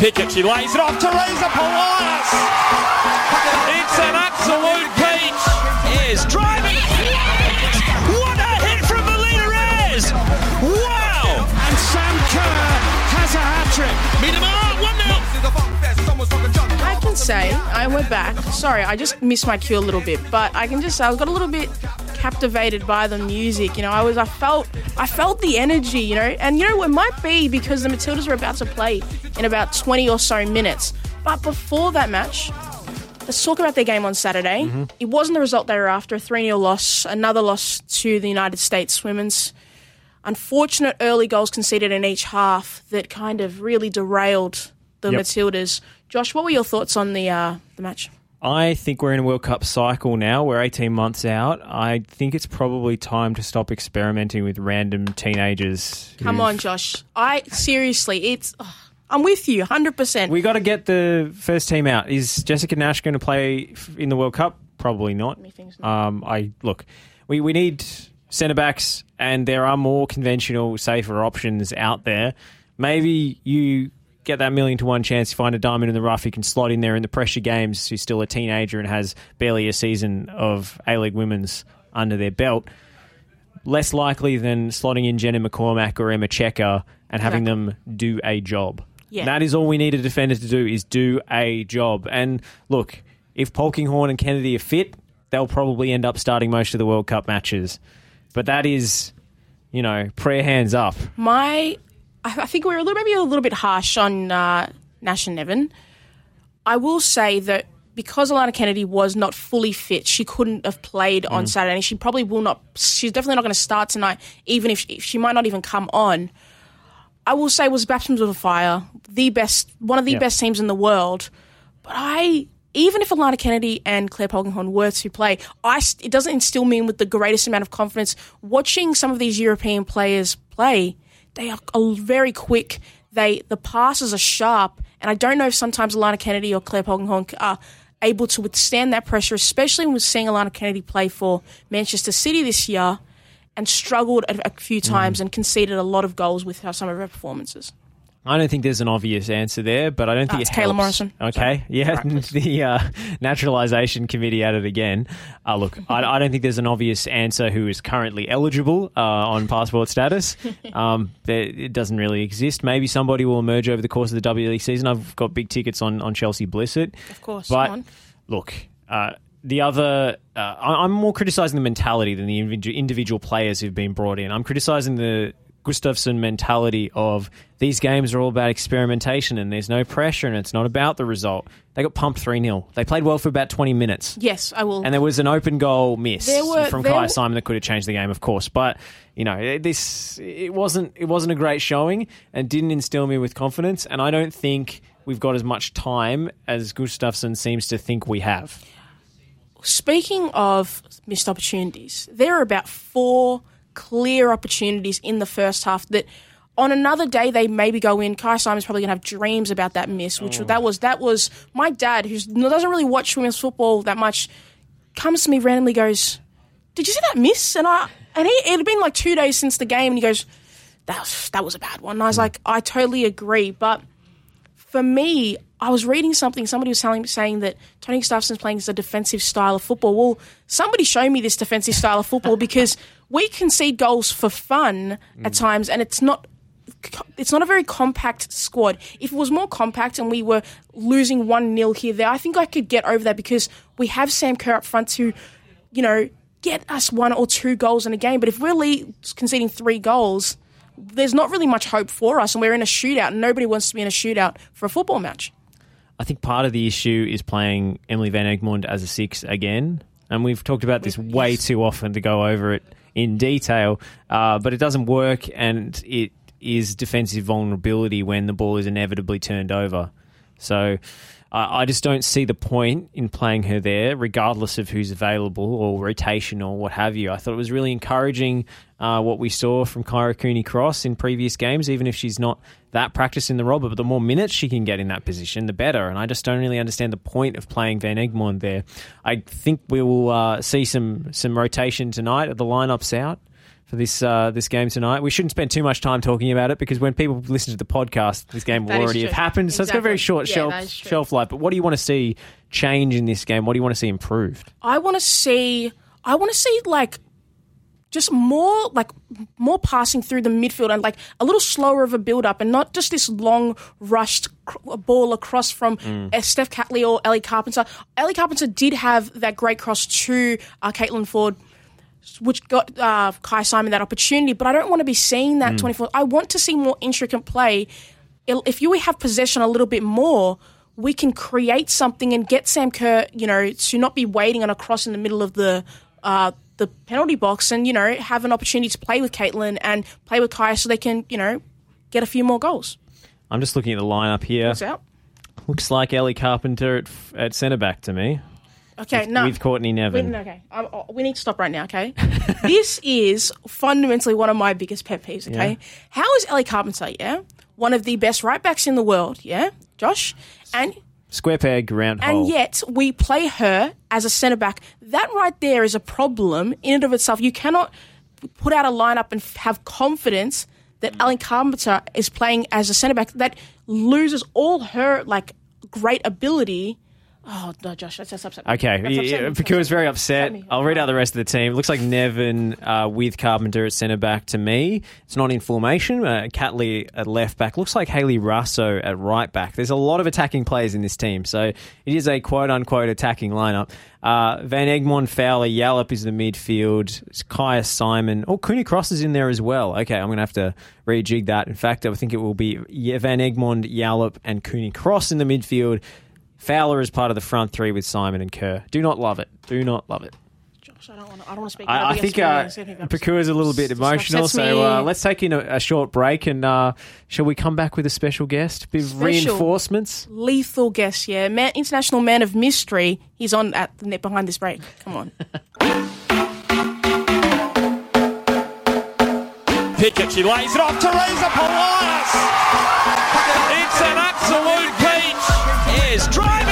Pickett, she lays it off, Teresa Palacios! It's an absolute peach! Is driving! What a hit from Melina Rez! Wow! And Sam Kerr has a hat-trick. Meet him up, 1-0! I can say, I went back, sorry, I just missed my cue a little bit, but I can just say I got a little bit captivated by the music, you know, I felt the energy, you know, and you know, it might be because the Matildas were about to play in about 20 or so minutes, but before that match, let's talk about their game on Saturday. Mm-hmm. It wasn't the result they were after, a 3-0 loss, another loss to the United States Women's. Unfortunate early goals conceded in each half that kind of really derailed the Matildas. Josh, what were your thoughts on the match? I think we're in a World Cup cycle now. We're 18 months out. I think it's probably time to stop experimenting with random teenagers. Come on, Josh. I'm with you, 100%. We got to get the first team out. Is Jessica Nash going to play in the World Cup? Probably not. We need centre backs, and there are more conventional, safer options out there. Maybe you get that 1,000,000 to 1 chance, you find a diamond in the rough, you can slot in there in the pressure games. She's still a teenager and has barely a season of A-League women's under their belt. Less likely than slotting in Jenna McCormack or Emma Checker and having them do a job. Yeah. That is all we need a defender to do, is do a job. And look, if Polkinghorne and Kennedy are fit, they'll probably end up starting most of the World Cup matches. But that is, you know, prayer hands up. I think we were a little bit harsh on Nash and Nevin. I will say that because Alana Kennedy was not fully fit, she couldn't have played on Saturday. And she probably will not. She's definitely not going to start tonight, even if she might not even come on. I will say it was baptisms of fire, one of the best teams in the world. But even if Alana Kennedy and Clare Polkinghorne were to play, it doesn't instill me with the greatest amount of confidence. Watching some of these European players play, they are very quick. The passes are sharp. And I don't know if sometimes Alana Kennedy or Clare Polkinghorne are able to withstand that pressure, especially when we're seeing Alana Kennedy play for Manchester City this year and struggled a few times and conceded a lot of goals with some of her performances. I don't think there's an obvious answer there, but I don't think it helps. Kayla Morrison. Okay. Yeah, right. The naturalisation committee at it again. Look, I don't think there's an obvious answer who is currently eligible on passport status. It doesn't really exist. Maybe somebody will emerge over the course of the WLE season. I've got big tickets on Chelsea Blissett. Of course. But look, I'm more criticising the mentality than the individual players who've been brought in. I'm criticising the Gustavsson mentality of these games are all about experimentation and there's no pressure and it's not about the result. They got pumped 3-0. They played well for about 20 minutes. Yes, I will. And there was an open goal miss from Kyah Simon that could have changed the game, of course. But, you know, it wasn't a great showing and didn't instill me with confidence. And I don't think we've got as much time as Gustavsson seems to think we have. Speaking of missed opportunities, there are about four clear opportunities in the first half that on another day they maybe go in. Kyah Simon's probably going to have dreams about that miss, that was my dad, who doesn't really watch women's football that much, comes to me randomly, goes, "Did you see that miss?" It had been like 2 days since the game, and he goes, that was a bad one. And I was like, I totally agree. But for me, I was reading something. Somebody was saying that Tony Gustavsson's playing is a defensive style of football. Well, somebody show me this defensive style of football, because we concede goals for fun at times, and it's not a very compact squad. If it was more compact and we were losing 1-0 here there, I think I could get over that, because we have Sam Kerr up front to, you know, get us 1 or 2 goals in a game. But if we're conceding 3 goals, there's not really much hope for us, and we're in a shootout, and nobody wants to be in a shootout for a football match. I think part of the issue is playing Emily van Egmond as a 6 again, and we've talked about this way too often to go over it in detail, but it doesn't work, and it is defensive vulnerability when the ball is inevitably turned over. So I just don't see the point in playing her there, regardless of who's available or rotation or what have you. I thought it was really encouraging what we saw from Kyra Cooney-Cross in previous games, even if she's not that practiced in the role. But the more minutes she can get in that position, the better. And I just don't really understand the point of playing van Egmond there. I think we will see some rotation tonight. Are the lineup's out for this this game tonight. We shouldn't spend too much time talking about it because when people listen to the podcast, this game will already have happened. Exactly. So it's got a very short shelf life. But what do you want to see change in this game? What do you want to see improved? I want to see like just more passing through the midfield and like a little slower of a build-up and not just this long rushed ball across from Steph Catley or Ellie Carpenter. Ellie Carpenter did have that great cross to Caitlin Foord, which got Kyah Simon that opportunity, but I don't want to be seeing that 24. I want to see more intricate play. If you have possession a little bit more, we can create something and get Sam Kerr, to not be waiting on a cross in the middle of the penalty box and, have an opportunity to play with Caitlin and play with Kyah so they can, get a few more goals. I'm just looking at the lineup here. Looks like Ellie Carpenter at centre-back to me. Okay, with Courtney Nevin. Okay, we need to stop right now, okay? This is fundamentally one of my biggest pet peeves, okay? Yeah. How is Ellie Carpenter, one of the best right-backs in the world, Josh? And square peg, round hole. And yet we play her as a centre-back. That right there is a problem in and of itself. You cannot put out a lineup and have confidence that Ellie Carpenter is playing as a centre-back. That loses all her, great ability. Oh, no, Josh, that's upset. Okay, Paku is very upset. I'll read out the rest of the team. It looks like Nevin with Carpenter at centre-back to me. It's not in formation. Catley at left-back. Looks like Hayley Russo at right-back. There's a lot of attacking players in this team, so it is a quote-unquote attacking lineup. Van Egmond, Fowler, Yallop is the midfield. It's Kyah Simon. Oh, Cooney-Cross is in there as well. Okay, I'm going to have to rejig that. In fact, I think it will be Van Egmond, Yallop and Cooney-Cross in the midfield. Fowler is part of the front three with Simon and Kerr. Do not love it. Do not love it. Josh, I don't want to speak. I think Paku is a little bit emotional, so let's take in a short break and shall we come back with a special guest? Reinforcements? Lethal guest, yeah. International Man of Mystery. He's on at the net behind this break. Come on. Pickett, she lays it off. Teresa Palacios! It's an absolute... Drive